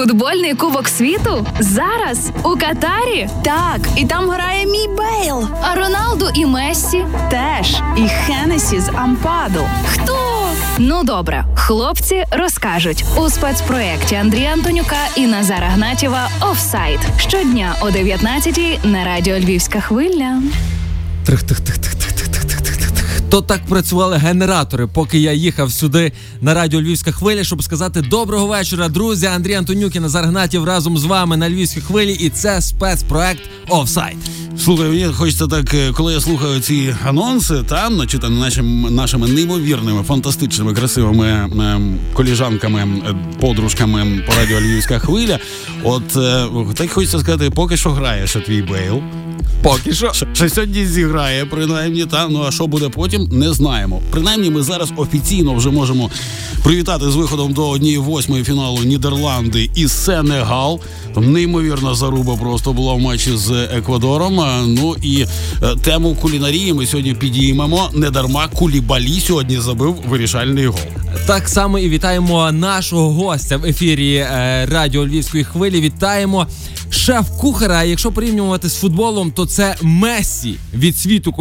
Футбольний кубок світу? Зараз? У Катарі? Так, і там грає мій Бейл. А Роналду і Мессі? Теж. І Хеннесі з Ампаду. Хто? Ну добре, хлопці розкажуть у спецпроєкті Андрія Антонюка і Назара Гнатіва «Офсайд». Щодня о 19-й на радіо «Львівська хвиля». То так працювали генератори, поки я їхав сюди на радіо «Львівська хвиля», щоб сказати «Доброго вечора, друзі!» Андрій Антонюк і Назар Гнатів разом з вами на «Львівській хвилі», і це спецпроєкт «Офсайд». Слухай, мені хочеться так, коли я слухаю ці анонси, там, начитані нашими неймовірними, фантастичними, красивими коліжанками, подружками по радіо «Львівська хвиля», от так хочеться сказати, поки що грає ще твій Бейл. Поки що. Що сьогодні зіграє, принаймні, та, ну а що буде потім, не знаємо. Принаймні, ми зараз офіційно вже можемо привітати з виходом до 1/8 фіналу Нідерланди і Сенегал. Там неймовірна заруба просто була в матчі з Еквадором. Ну і тему кулінарії ми сьогодні підіймемо. Недарма Кулібалі сьогодні забив вирішальний гол. Так само і вітаємо нашого гостя в ефірі радіо «Львівської хвилі». Вітаємо шеф-кухара. Якщо порівнювати з футболом, то це Мессі від світу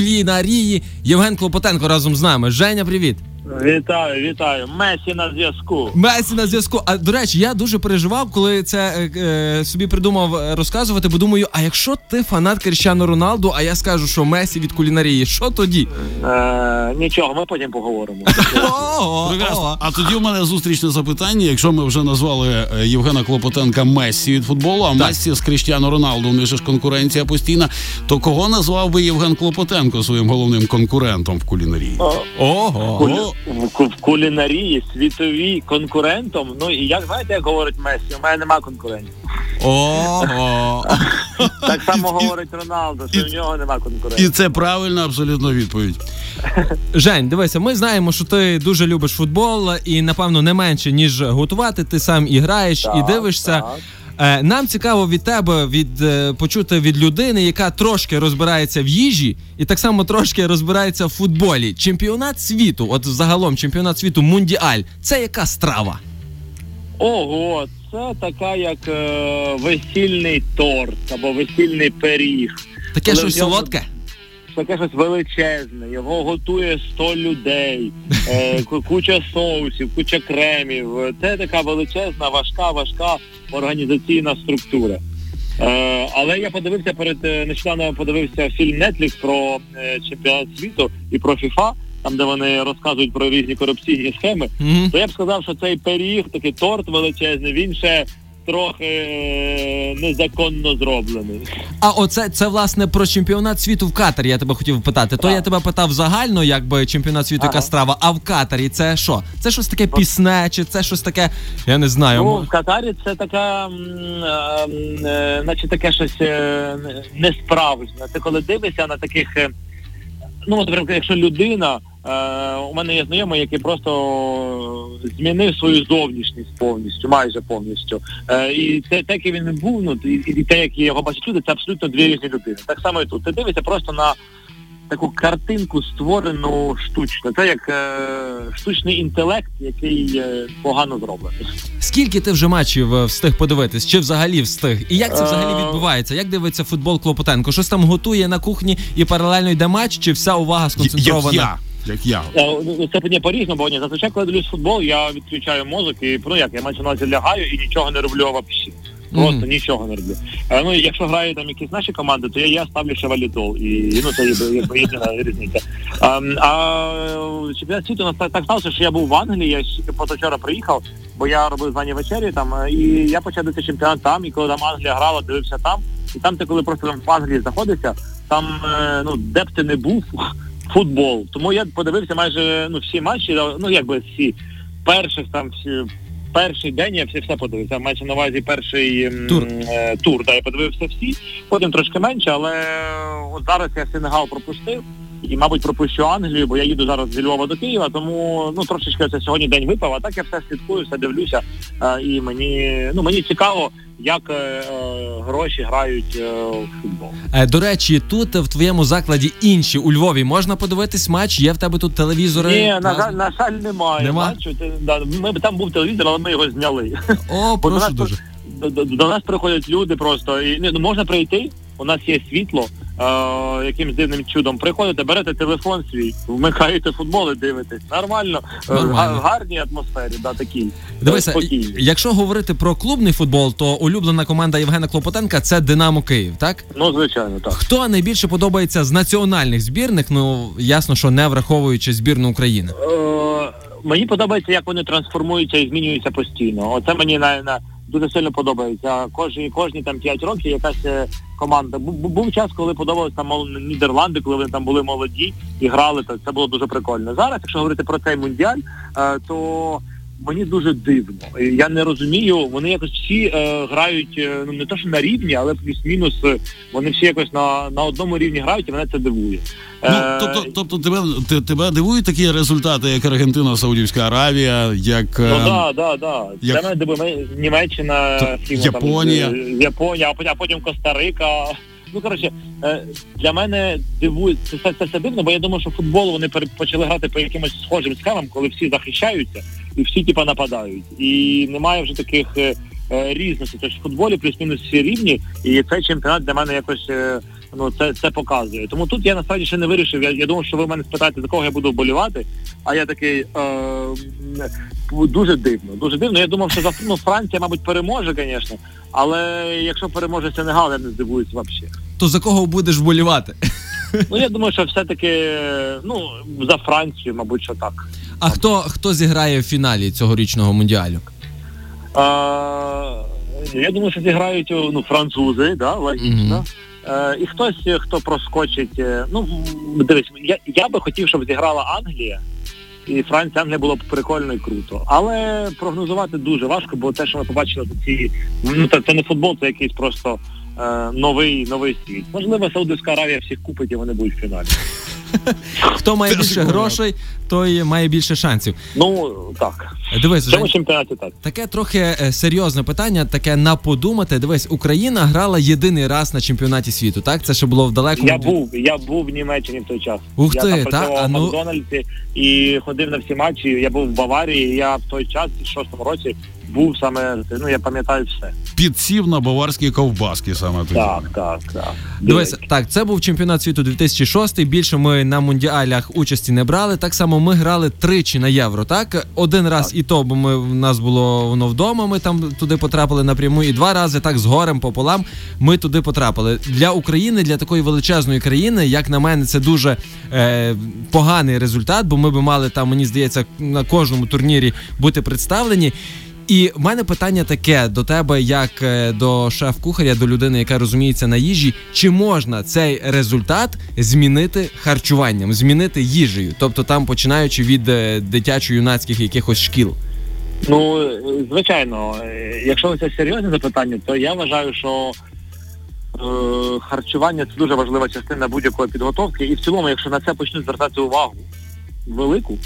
кулінарії. Євген Клопотенко разом з нами. Женя, привіт. Вітаю, вітаю. Месі на зв'язку. Месі на зв'язку. А, до речі, я дуже переживав, коли це собі придумав розказувати, бо думаю, а якщо ти фанат Кріштіану Роналду, а я скажу, що Месі від кулінарії, що тоді? Нічого, ми потім поговоримо. А тоді в мене зустрічне запитання, якщо ми вже назвали Євгена Клопотенка Месі від футболу, а Месі з Кріштіану Роналду, у них ж конкуренція постійна, то кого назвав би Євген Клопотенко своїм головним конкурентом в кулінарії? Ого! В кулінарії світовій конкурентом, ну і як, знаєте, як говорить Мессі, у мене нема конкурентів. Ого! Так само говорить Роналдо, що в нього нема конкурентів. І це правильна абсолютно відповідь. Жень, дивися, ми знаємо, що ти дуже любиш футбол і, напевно, не менше, ніж готувати. Ти сам і граєш, так, і дивишся. Так. Нам цікаво від тебе почути від людини, яка трошки розбирається в їжі і так само трошки розбирається в футболі. Чемпіонат світу, от загалом чемпіонат світу Мундіаль, це яка страва? Ого, це така як весільний торт або весільний пиріг. Таке але щось солодке? Таке щось величезне, його готує 100 людей, куча соусів, куча кремів. Це така величезна, важка організаційна структура. Але я подивився нещодавно подивився фільм Netflix про чемпіонат світу і про FIFA, там де вони розказують про різні корупційні схеми, то я б сказав, що цей пиріг, такий торт величезний, він ще трохи незаконно зроблений. А оце, це, власне, про чемпіонат світу в Катарі я тебе хотів питати. То я тебе питав загально, якби чемпіонат світу яка страва, а в Катарі це що? Це щось таке пісне, чи це щось таке, я не знаю. Ну, в Катарі це така, наче таке щось несправжнє. Ти коли дивишся на таких, ну, наприклад, якщо людина, у мене є знайомий, який просто змінив свою зовнішність повністю, майже повністю. І це те, який він був, ну, і те, як його бачать люди, це абсолютно дві різні людини. Так само і тут. Ти дивишся просто на таку картинку, створену штучно. Це як штучний інтелект, який погано зроблений. Скільки ти вже матчів встиг подивитись? Чи взагалі встиг? І як це взагалі відбувається? Як дивиться футбол Клопотенко? Щось там готує на кухні і паралельно йде матч? Чи вся увага сконцентрована? Як я. Це не по-різному, бо ні. Зазвичай, коли дивлюсь футбол, я відключаю мозок і, я майже навіть лягаю і нічого не роблю взагалі. Просто нічого не роблю. Ну, якщо граю там якісь наші команди, то я ставлю ще валідол. І, ну, це якби єдина різниця. А чемпіонат світу у нас так сталося, що я був в Англії, я ще позавчора приїхав, бо я робив звані вечері там, і я почав дивитися чемпіонат там, і коли там Англія грала, дивився там. І там ти, коли просто там в Англії знаходишся, там, де б ти не був, футбол. Тому я подивився майже всі матчі, всі перших там перший день я все подивився. Майже на увазі перший тур, я подивився всі, потім трошки менше, але от зараз я Сенегал пропустив. і, мабуть, пропущу Англію, бо я їду зараз зі Львова до Києва, тому, трошечки це сьогодні день випав, а так я все слідкую, все дивлюся, і мені цікаво, як гроші грають в футбол. До речі, тут в твоєму закладі інші, у Львові, можна подивитись матч? Є в тебе тут телевізори? Ні, на жаль, немає. Матчу. Там був телевізор, але ми його зняли. О, прошу дуже. До нас приходять люди просто, і можна прийти, у нас є світло, якимсь дивним чудом приходите, берете телефон свій, вмикаєте футбол і дивитесь. Нормально. В гарній атмосфері, такій. Дивися, якщо говорити про клубний футбол, то улюблена команда Євгена Клопотенка – це «Динамо Київ», так? Звичайно, так. Хто найбільше подобається з національних збірних, ясно, що не враховуючи збірну України? Мені подобається, як вони трансформуються і змінюються постійно. Оце мені дуже сильно подобається. Кожні там 5 років якась команда. Був час, коли подобалися там Нідерланди, коли вони там були молоді і грали, то це було дуже прикольно. Зараз, якщо говорити про цей мундіаль, то мені дуже дивно. Я не розумію, вони якось всі грають, не то що на рівні, але плюс-мінус, вони всі якось на одному рівні грають, і мене це дивує. Тобто тебе дивують такі результати, як Аргентина, Саудівська Аравія, як... Так. Як... Це мене дивує Німеччина, Японія, а потім Коста-Рика. Для мене дивує, це все дивно, бо я думаю, що футбол вони почали грати по якимось схожим схемам, коли всі захищаються і всі нападають. І немає вже таких різностей. Тож в футболі плюс-мінус всі рівні, і цей чемпіонат для мене якось це показує. Тому тут я насправді ще не вирішив. Я думав, що ви мене спитаєте, за кого я буду вболівати, а я такий дуже дивно. Я думав, що Франція, мабуть, переможе, звісно, але якщо переможе Сенегал, я не здивуюсь взагалі. То за кого будеш вболівати? Я думаю, що все-таки за Францію, мабуть, що так. А хто зіграє в фіналі цьогорічного мундіалю? Я думаю, що зіграють французи, логічно. І хтось, хто проскочить, дивись, я би хотів, щоб зіграла Англія, і Франція-Англія було б прикольно і круто. Але прогнозувати дуже важко, бо те, що ми побачили, це не футбол, це якийсь просто новий світ. Можливо, Саудівська Аравія всіх купить, і вони будуть в фіналі. Хто має більше грошей, той має більше шансів. Так. Дивись, в цьому чемпіонаті так. Таке трохи серйозне питання, таке на подумати. Дивись, Україна грала єдиний раз на чемпіонаті світу, так? Це ще було в далекому... Я був в Німеччині в той час. Ух ти, я працював в Макдональдсі і ходив на всі матчі. Я був в Баварії, я в той час, в 2006 році, був саме, я пам'ятаю все. Підсів на баварські ковбаски саме тоді. Так. Дивись, так, це був чемпіонат світу 2006, більше ми на мундіалях участі не брали, так само ми грали тричі на Євро, так? Один раз і то, бо в нас було воно вдома, ми там туди потрапили напряму, і два рази так з горем пополам ми туди потрапили. Для України, для такої величезної країни, як на мене, це дуже поганий результат, бо ми би мали там, мені здається, на кожному турнірі бути представлені. І в мене питання таке до тебе, як до шеф-кухаря, до людини, яка розуміється на їжі. Чи можна цей результат змінити харчуванням, змінити їжею? Тобто там починаючи від дитячо-юнацьких якихось шкіл? Звичайно. Якщо це серйозне запитання, то я вважаю, що харчування – це дуже важлива частина будь-якої підготовки. І в цілому, якщо на це почнуть звертати увагу велику,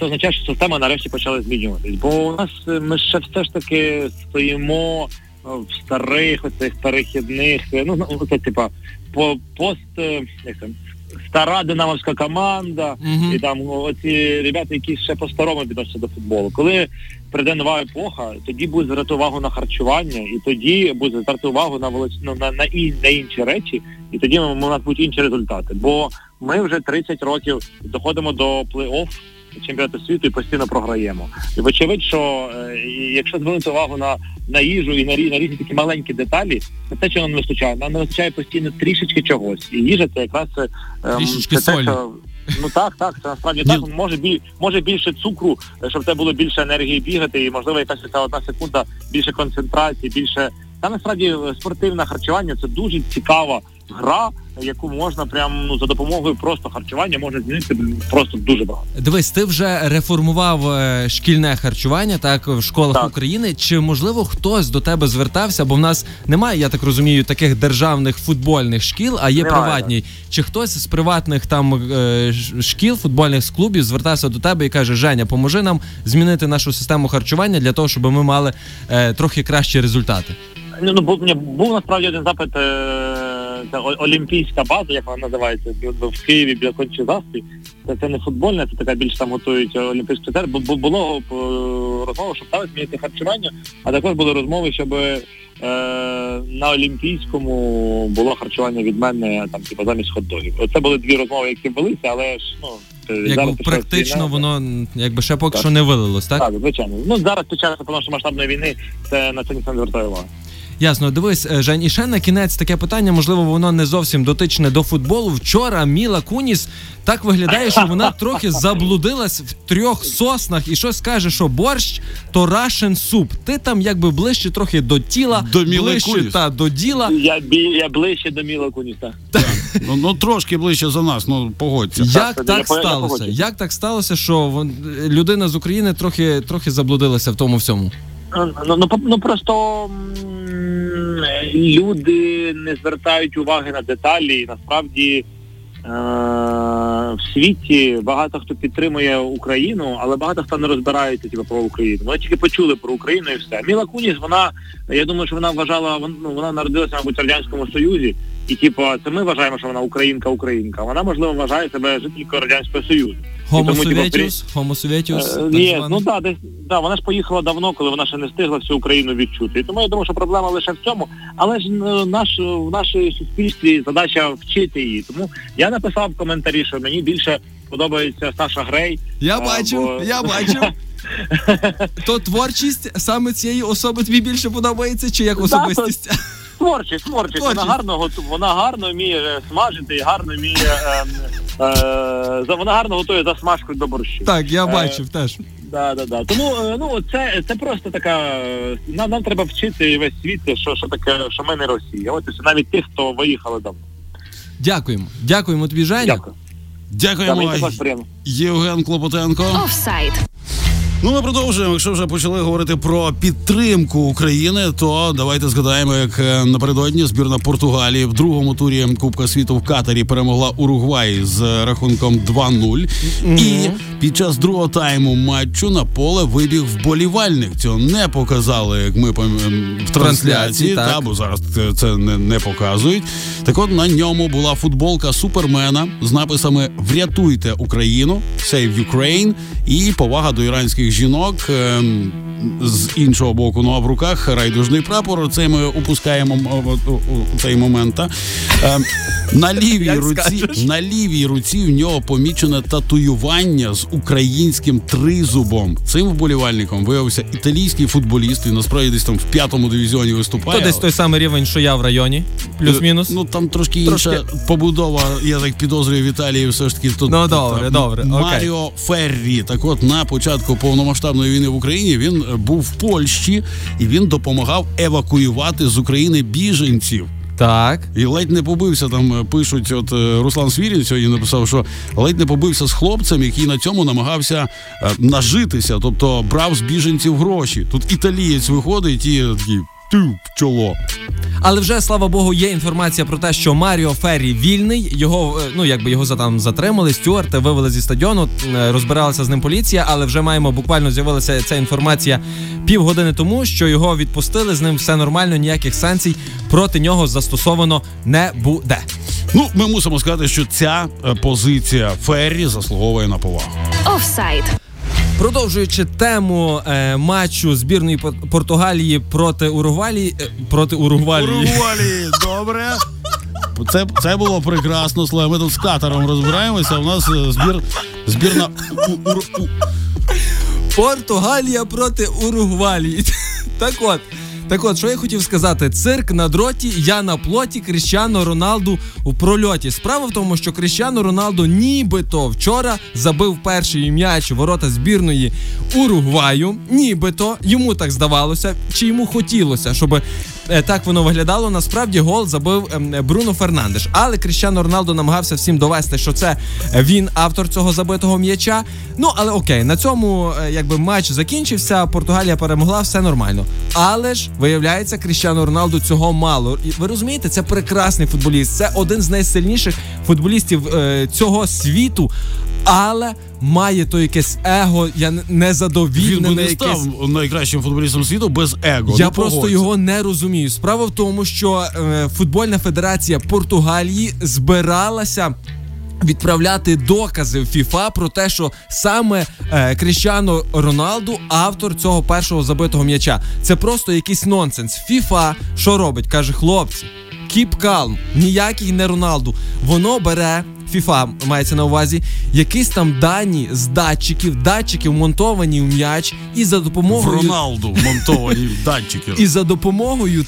це означає, що система нарешті почала змінюватись. Бо у нас ми ще все ж таки стоїмо в старих оцих перехідних, це типа стара динамовська команда, і там оці ребята, які ще по-старому відносяться до футболу. Коли прийде нова епоха, тоді буде звертати увагу на харчування, і тоді буде звертати увагу на інші речі, і тоді у нас будуть інші результати. Бо ми вже 30 років доходимо до плей-офф чемпіонату світу і постійно програємо. І вочевидь, що якщо звернути увагу на їжу і на різні такі маленькі деталі, це те, чого нам не вистачає. Нам не вистачає постійно трішечки чогось. І їжа це якраз трішечки це те, що... Так, це насправді так. Може більше цукру, щоб це було більше енергії бігати, і, можливо, якась ця одна секунда, більше концентрації, більше... Та насправді спортивне харчування – це дуже цікава гра, яку можна прям за допомогою просто харчування можна змінити просто дуже багато. Дивись, ти вже реформував шкільне харчування, так, в школах України. Чи, можливо, хтось до тебе звертався, бо в нас немає, я так розумію, таких державних футбольних шкіл, а є приватні. Чи хтось з приватних там шкіл, футбольних клубів звертався до тебе і каже: Женя, поможи нам змінити нашу систему харчування для того, щоб ми мали трохи кращі результати? Ну, був насправді один запит, це олімпійська база, як вона називається, в Києві, біля кончі заспі. Це не футбольне, це така більш там готують олімпійський центр. Було розмови, щоб там змінити харчування, а також були розмови, щоб на олімпійському було харчування від мене там типу замість хот-догів. Це були дві розмови, які велися, але ж зараз практично воно якби ще поки що не вилилось, так? Так, звичайно. Ну зараз під час повномасштабної війни це на це ніхто не звертає увагу. Ясно. Дивись, Жень, і ще на кінець таке питання, можливо, воно не зовсім дотичне до футболу. Вчора Міла Куніс так виглядає, що вона трохи заблудилась в трьох соснах і щось каже, що борщ – то Russian soup. Ти там якби ближче трохи до тіла, до ближче до діла. Я ближче до Міла Куніс, так. Ну, трошки ближче за нас, ну, погодься. Як так сталося, що людина з України трохи заблудилася в тому всьому? Ну, просто люди не звертають уваги на деталі. Насправді в світі багато хто підтримує Україну, але багато хто не розбирається про Україну. Вони тільки почули про Україну і все. Міла Куніс, вона, я думаю, що вона вважала, вона народилася, мабуть, в Радянському Союзі. І це ми вважаємо, що вона українка-українка. Вона, можливо, вважає себе жителькою Радянського Союзу. Homo Sovietus, так. Ну, вона ж поїхала давно, коли вона ще не встигла всю Україну відчути. І тому я думаю, що проблема лише в цьому. Але ж в нашій суспільстві задача вчити її. Тому я написав в коментарі, що мені більше подобається Саша Грей. Я бачив. То творчість саме цієї особи тобі більше подобається, чи як особистість? Творчість. Вона гарно вміє смажити і гарно вміє... вона гарно готує засмажку до борщу. Так, я бачив теж. Тому це просто така... Нам треба вчити весь світ, що таке, що ми не Росія. Ось навіть тих, хто виїхали давно. Дякуємо тобі, Женя. Дякуємо. Євген Клопотенко. Офсайд. Ну, ми продовжуємо. Якщо вже почали говорити про підтримку України, то давайте згадаємо, як напередодні збірна Португалії в другому турі Кубка світу в Катарі перемогла Уругвай з рахунком 2-0. Mm-hmm. І під час другого тайму матчу на поле вибіг вболівальник. Цього не показали, як ми в трансляції, бо зараз це не показують. Так от на ньому була футболка Супермена з написами «Врятуйте Україну», «Save Ukraine» і «Повага до іранських жінок». З іншого боку, в руках райдужний прапор. Це ми упускаємо у цей момент. На лівій руці в нього помічене татуювання з українським тризубом. Цим вболівальником виявився італійський футболіст. Він насправді десь там в 5-му дивізіоні виступає. То десь той самий рівень, що я в районі. Плюс-мінус. Ну, там трошки інша побудова. Я так підозрюю, в Італії все ж таки тут. Ну, добре. Маріо Феррі. Так от, на початку повномасштабної війни в Україні він був в Польщі, і він допомагав евакуювати з України біженців. Так. І ледь не побився, там пишуть, от Руслан Свірін сьогодні написав, що ледь не побився з хлопцем, який на цьому намагався нажитися, тобто брав з біженців гроші. Тут італієць виходить і такий в чоло. Але вже, слава Богу, є інформація про те, що Маріо Феррі вільний, його затримали, стюарти вивели зі стадіону, розбиралася з ним поліція, але вже буквально з'явилася ця інформація півгодини тому, що його відпустили, з ним все нормально, ніяких санкцій проти нього застосовано не буде. Ну, ми мусимо сказати, що ця позиція Феррі заслуговує на повагу. Офсайд. Продовжуючи тему матчу збірної Португалії проти Уругвалії, добре. Це було прекрасно, слава. Ми тут з Катаром розбираємося, у нас збірна Португалія проти Уругвалії. Так от, що я хотів сказати. Цирк на дроті, я на плоті, Кріштіану Роналду у прольоті. Справа в тому, що Кріштіану Роналду нібито вчора забив перший м'яч у ворота збірної Уругваю. Нібито, йому так здавалося, чи йому хотілося, щоб Так воно виглядало. Насправді гол забив Бруно Фернандеш. Але Кріштіану Роналду намагався всім довести, що це він автор цього забитого м'яча. Ну, але окей, на цьому якби матч закінчився, Португалія перемогла, все нормально. Але ж, виявляється, Кріштіану Роналду цього мало. І ви розумієте, це прекрасний футболіст, це один з найсильніших футболістів цього світу, але має то якесь его, я незадовільне. Він би не став найкращим футболістом світу без его. Я просто його не розумію. Справа в тому, що футбольна федерація Португалії збиралася відправляти докази в ФІФА про те, що саме Кріштіану Роналду автор цього першого забитого м'яча. Це просто якийсь нонсенс. ФІФА що робить? Каже, хлопці, keep calm, ніякий не Роналду. Воно бере, FIFA мається на увазі, якісь там дані з датчиків, датчики вмонтовані в м'яч, і за допомогою... В Роналду вмонтовані датчики. І за допомогою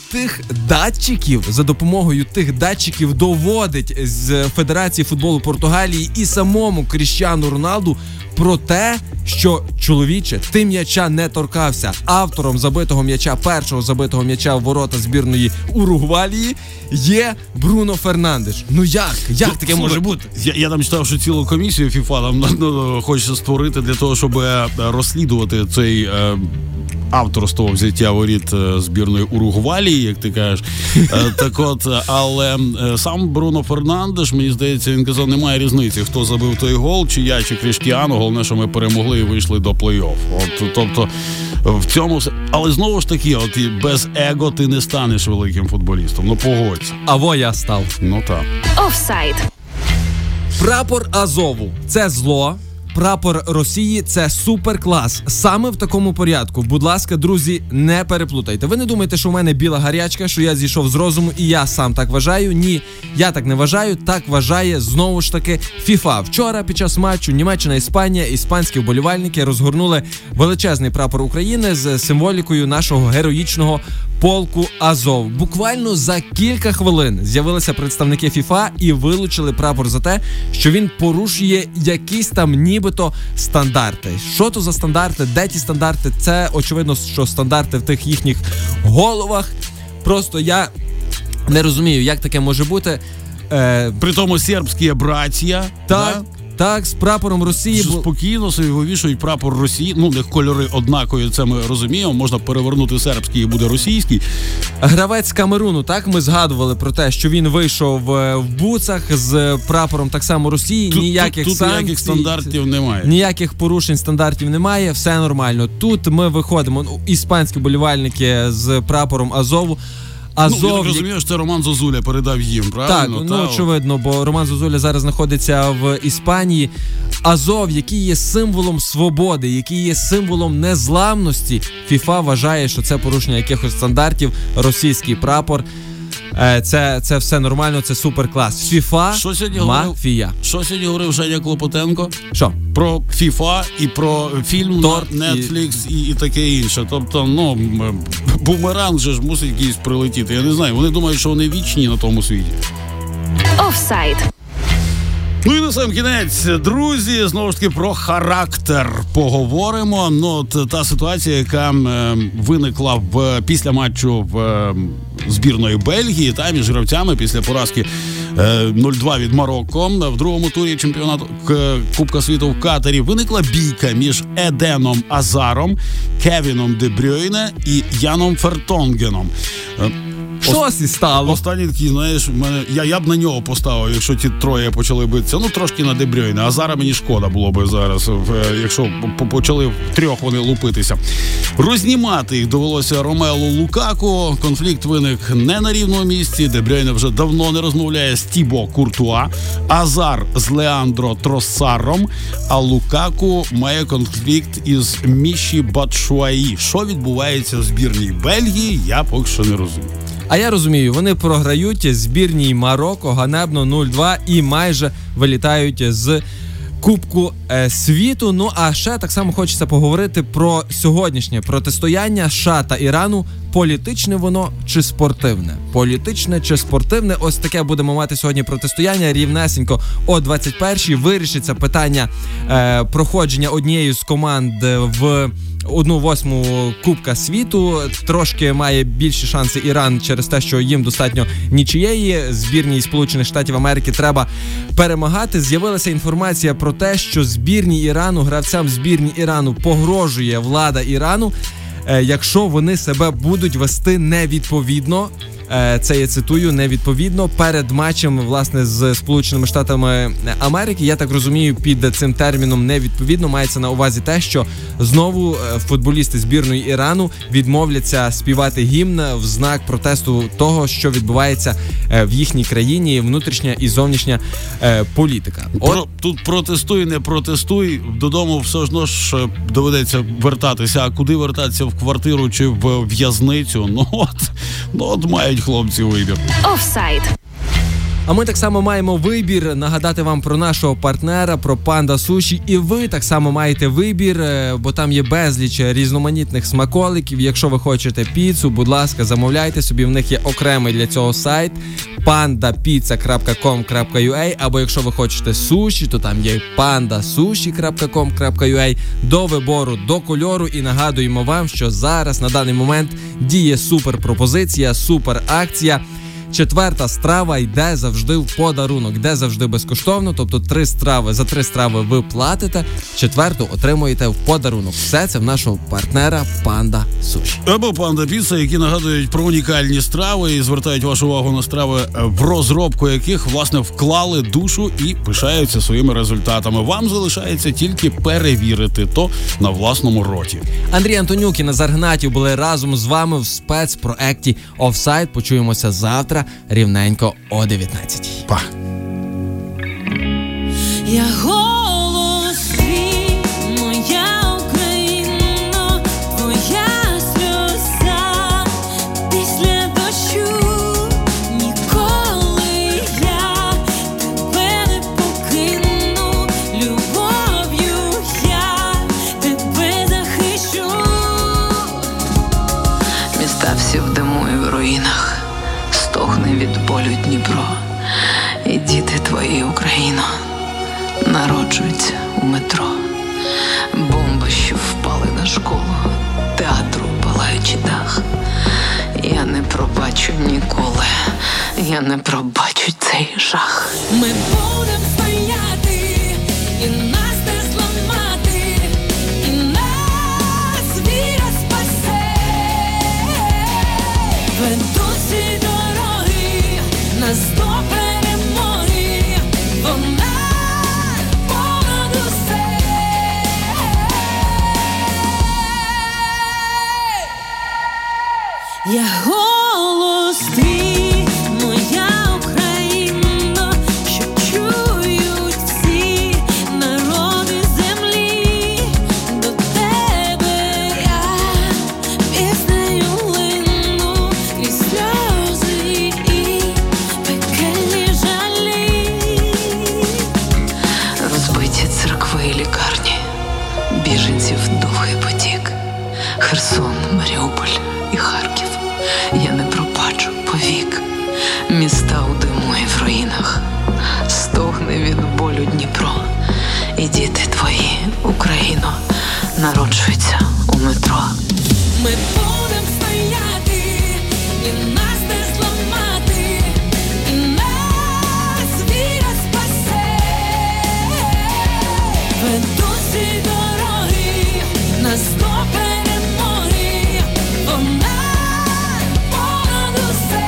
тих датчиків доводить з Федерації футболу Португалії і самому Кріштіану Роналду про те, що, чоловіче, ти м'яча не торкався. Автором забитого м'яча, першого забитого м'яча в ворота збірної Уругваї є Бруно Фернандеш. Ну як? Як таке може бути? Я там читав, що цілу комісію FIFA там хочеться створити для того, щоб розслідувати цей авторство взяття воріт збірної Уругваї, як ти кажеш. Так от, але сам Бруно Фернандеш, мені здається, він казав, немає різниці, хто забив той гол, чи я, чи Кріштіану, головне, що ми перемогли і вийшли до плей-офф. От, тобто, в цьому... Але знову ж таки, от без его ти не станеш великим футболістом, ну погодься. Або я став. Ну так. Офсайд. Прапор Азову – це зло. Прапор Росії – це суперклас. Саме в такому порядку. Будь ласка, друзі, не переплутайте. Ви не думаєте, що в мене біла гарячка, що я зійшов з розуму і я сам так вважаю. Ні, я так не вважаю. Так вважає, знову ж таки, FIFA. Вчора під час матчу Німеччина-Іспанія іспанські вболівальники розгорнули величезний прапор України з символікою нашого героїчного полку Азов. Буквально за кілька хвилин з'явилися представники FIFA і вилучили прапор за те, що він порушує якісь там нібито стандарти. Що то за стандарти? Де ті стандарти? Це, очевидно, що стандарти в тих їхніх головах. Просто я не розумію, як таке може бути. Притому сербські браття. Так. Да? Так, з прапором Росії... Що спокійно собі вивішують прапор Росії. Ну, в них кольори однакові, це ми розуміємо. Можна перевернути сербський і буде російський. Гравець Камеруну, так? Ми згадували про те, що він вийшов в буцах з прапором так само Росії. Ніяких стандартів немає. Ніяких порушень стандартів немає. Все нормально. Тут ми виходимо. Іспанські болівальники з прапором Азову. Азов... Ну, я так розумію, що це Роман Зозуля передав їм, правильно? Так, ну очевидно, бо Роман Зозуля зараз знаходиться в Іспанії. Азов, який є символом свободи, який є символом незламності, FIFA вважає, що це порушення якихось стандартів, російський прапор. Це все нормально, це суперклас. FIFA, що сьогодні мафія. Що сьогодні говорив Женя Клопотенко? Що? Про FIFA і про фільм Торт на Netflix і таке інше. Тобто, ну, бумеранг же ж мусить якийсь прилетіти. Я не знаю, вони думають, що вони вічні на тому світі. Офсайд. Ну і на сам кінець, друзі, знову ж таки про характер поговоримо. Ну, от та ситуація, яка виникла після матчу в збірної Бельгії, та між гравцями після поразки 0-2 від Марокко в другому турі чемпіонату Кубка світу в Катарі, виникла бійка між Еденом Азаром, Кевіном Дебрюйне і Яном Фертонгеном. Щось і стало. Останній такий, знаєш, я б на нього поставив, якщо ті троє почали битися. Ну, трошки на Дебрюйне. А зараз мені шкода було би зараз, якщо почали трьох вони лупитися. Рознімати їх довелося Ромелу Лукаку. Конфлікт виник не на рівному місці. Дебрюйне вже давно не розмовляє з Тібо Куртуа. Азар з Леандро Троссаром. А Лукаку має конфлікт із Міші Батшуаї. Що відбувається в збірній Бельгії, я поки що не розумію. А я розумію, вони програють збірній Марокко ганебно 0-2 і майже вилітають з Кубку світу. Ну, а ще так само хочеться поговорити про сьогоднішнє протистояння США та Ірану політичне воно чи спортивне? Політичне чи спортивне? Ось таке будемо мати сьогодні протистояння. Рівнесенько о 21-й вирішиться питання проходження однієї з команд в 1/8 Кубка світу. Трошки має більші шанси Іран через те, що їм достатньо нічиєї. Збірній Сполучених Штатів Америки треба перемагати. З'явилася інформація про те, що збірній Ірану, гравцям збірні Ірану погрожує влада Ірану, якщо вони себе будуть вести невідповідно. Це я цитую, невідповідно перед матчем, власне, з Сполученими Штатами Америки. Я так розумію, під цим терміном невідповідно мається на увазі те, що знову футболісти збірної Ірану відмовляться співати гімн в знак протесту того, що відбувається в їхній країні, внутрішня і зовнішня політика. Тут протестуй, не протестуй, додому все одно ж доведеться вертатися. А куди вертатися? В квартиру чи в в'язницю? Ну от має хлопці вибір. Офсайд. А ми так само маємо вибір нагадати вам про нашого партнера, про PandaSushi. І ви так само маєте вибір, бо там є безліч різноманітних смаколиків. Якщо ви хочете піцу, будь ласка, замовляйте собі. В них є окремий для цього сайт pandapizza.com.ua, або якщо ви хочете суші, то там є pandasushi.com.ua. До вибору, до кольору. І нагадуємо вам, що зараз на даний момент діє суперпропозиція, суперакція. 4 страва йде завжди в подарунок, де завжди безкоштовно, тобто 3 страви ви платите, 4 отримуєте в подарунок. Все це в нашого партнера PandaSushi. Або PandaPizza, які нагадують про унікальні страви і звертають вашу увагу на страви, в розробку яких, власне, вклали душу і пишаються своїми результатами. Вам залишається тільки перевірити то на власному роті. Андрій Антонюк і Назар Гнатів були разом з вами в спецпроекті «Офсайд». Почуємося завтра. Рівненько о 19-й. Па. Я голос свій, моя Україна, твоя сльоза після дощу. Ніколи я тебе не покину, любов'ю я тебе захищу. Міста всі в диму і в руїнах. Стогне від болю Дніпро, і діти твої, Україно, народжуються у метро. Бомби, що впали на школу, театру палаючий дах. Я не пробачу ніколи, я не пробачу цей жах. Ми будем стояти, і нас не зламати, і нас віра спасе. Ведуть всі дороги нас до перемоги, вона понад усе. Я голос твій, моя Україна, що чують всі народи землі. До тебе я піснею лину крізь сльози і пекельні жалі. Розбиті церкви і лікарні, біженців довгий потік, Херсон, Маріуполь і Харків. Я не пробачу повік. Міста у диму і в руїнах, стогне від болю Дніпро, і діти твої, Україно, народжуються у метро. Ми будем стояти, і нас не зламати, і нас віра спасе. Ведуть всі дороги нас до перемоги, вона понад усе.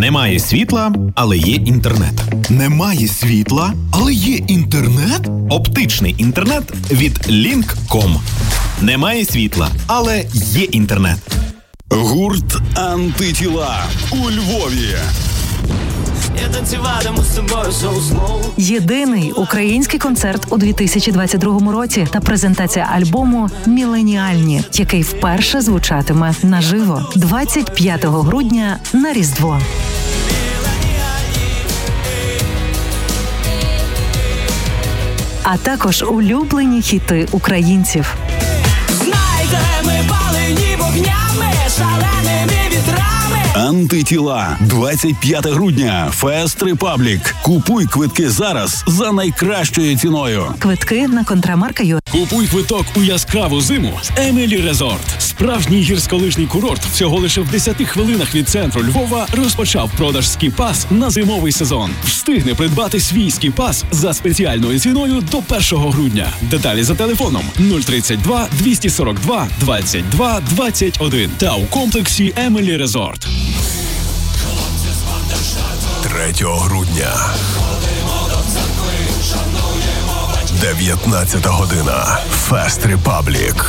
Немає світла, але є інтернет. Немає світла, але є інтернет? Оптичний інтернет від Link.com. Немає світла, але є інтернет. Гурт «Антитіла» у Львові. Єдиний український концерт у 2022 році та презентація альбому «Міленіальні», який вперше звучатиме наживо 25 грудня на Різдво. А також улюблені хіти українців. «Антитіла» 25 грудня. Fest Republic. Купуй квитки зараз за найкращою ціною. Квитки на Контрамарка.ю. Купуй квиток у яскраву зиму з Emily Resort. Справжній гірськолижний курорт всього лише в 10 хвилинах від центру Львова розпочав продаж СКІ-пас на зимовий сезон. Встигни придбати свій СКІ-пас за спеціальною ціною до 1 грудня. Деталі за телефоном 032 242 22 21 та у комплексі Emily Resort. 3 грудня. 19:00. Fest Republic.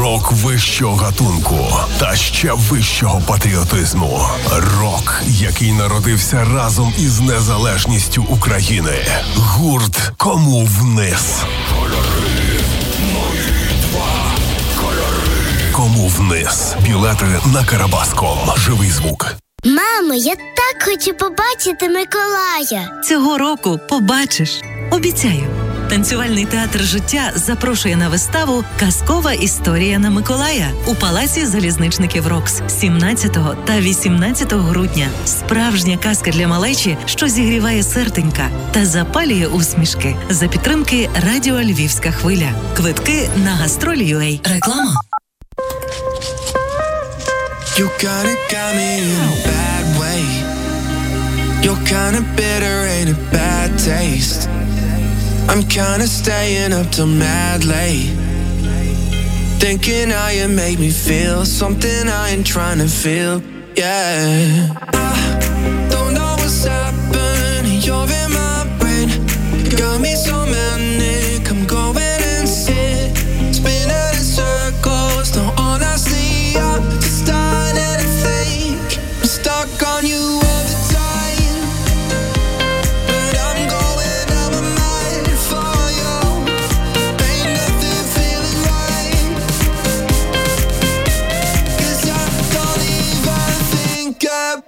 Рок вищого гатунку та ще вищого патріотизму. Рок, який народився разом із незалежністю України. Гурт «Кому вниз». «Кому вниз». Білети на Карабаском. Живий звук. Мамо, я так хочу побачити Миколая. Цього року побачиш. Обіцяю. Танцювальний театр «Життя» запрошує на виставу «Казкова історія на Миколая» у Палаці залізничників «Рокс» 17 та 18 грудня. Справжня казка для малечі, що зігріває серденька та запалює усмішки. За підтримки радіо «Львівська хвиля». Квитки на гастролі.ua. Реклама. You kinda got me in a bad way. You're kinda bitter, ain't a bad taste. I'm kinda staying up till mad late, thinking how you make me feel, something I ain't trying to feel, yeah. I don't know what's happening, you're in my brain, you got me so manic, I'm going insane, spinning in circles, don't honestly, I'm just starting to think, I'm stuck on you.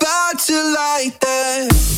About you like that.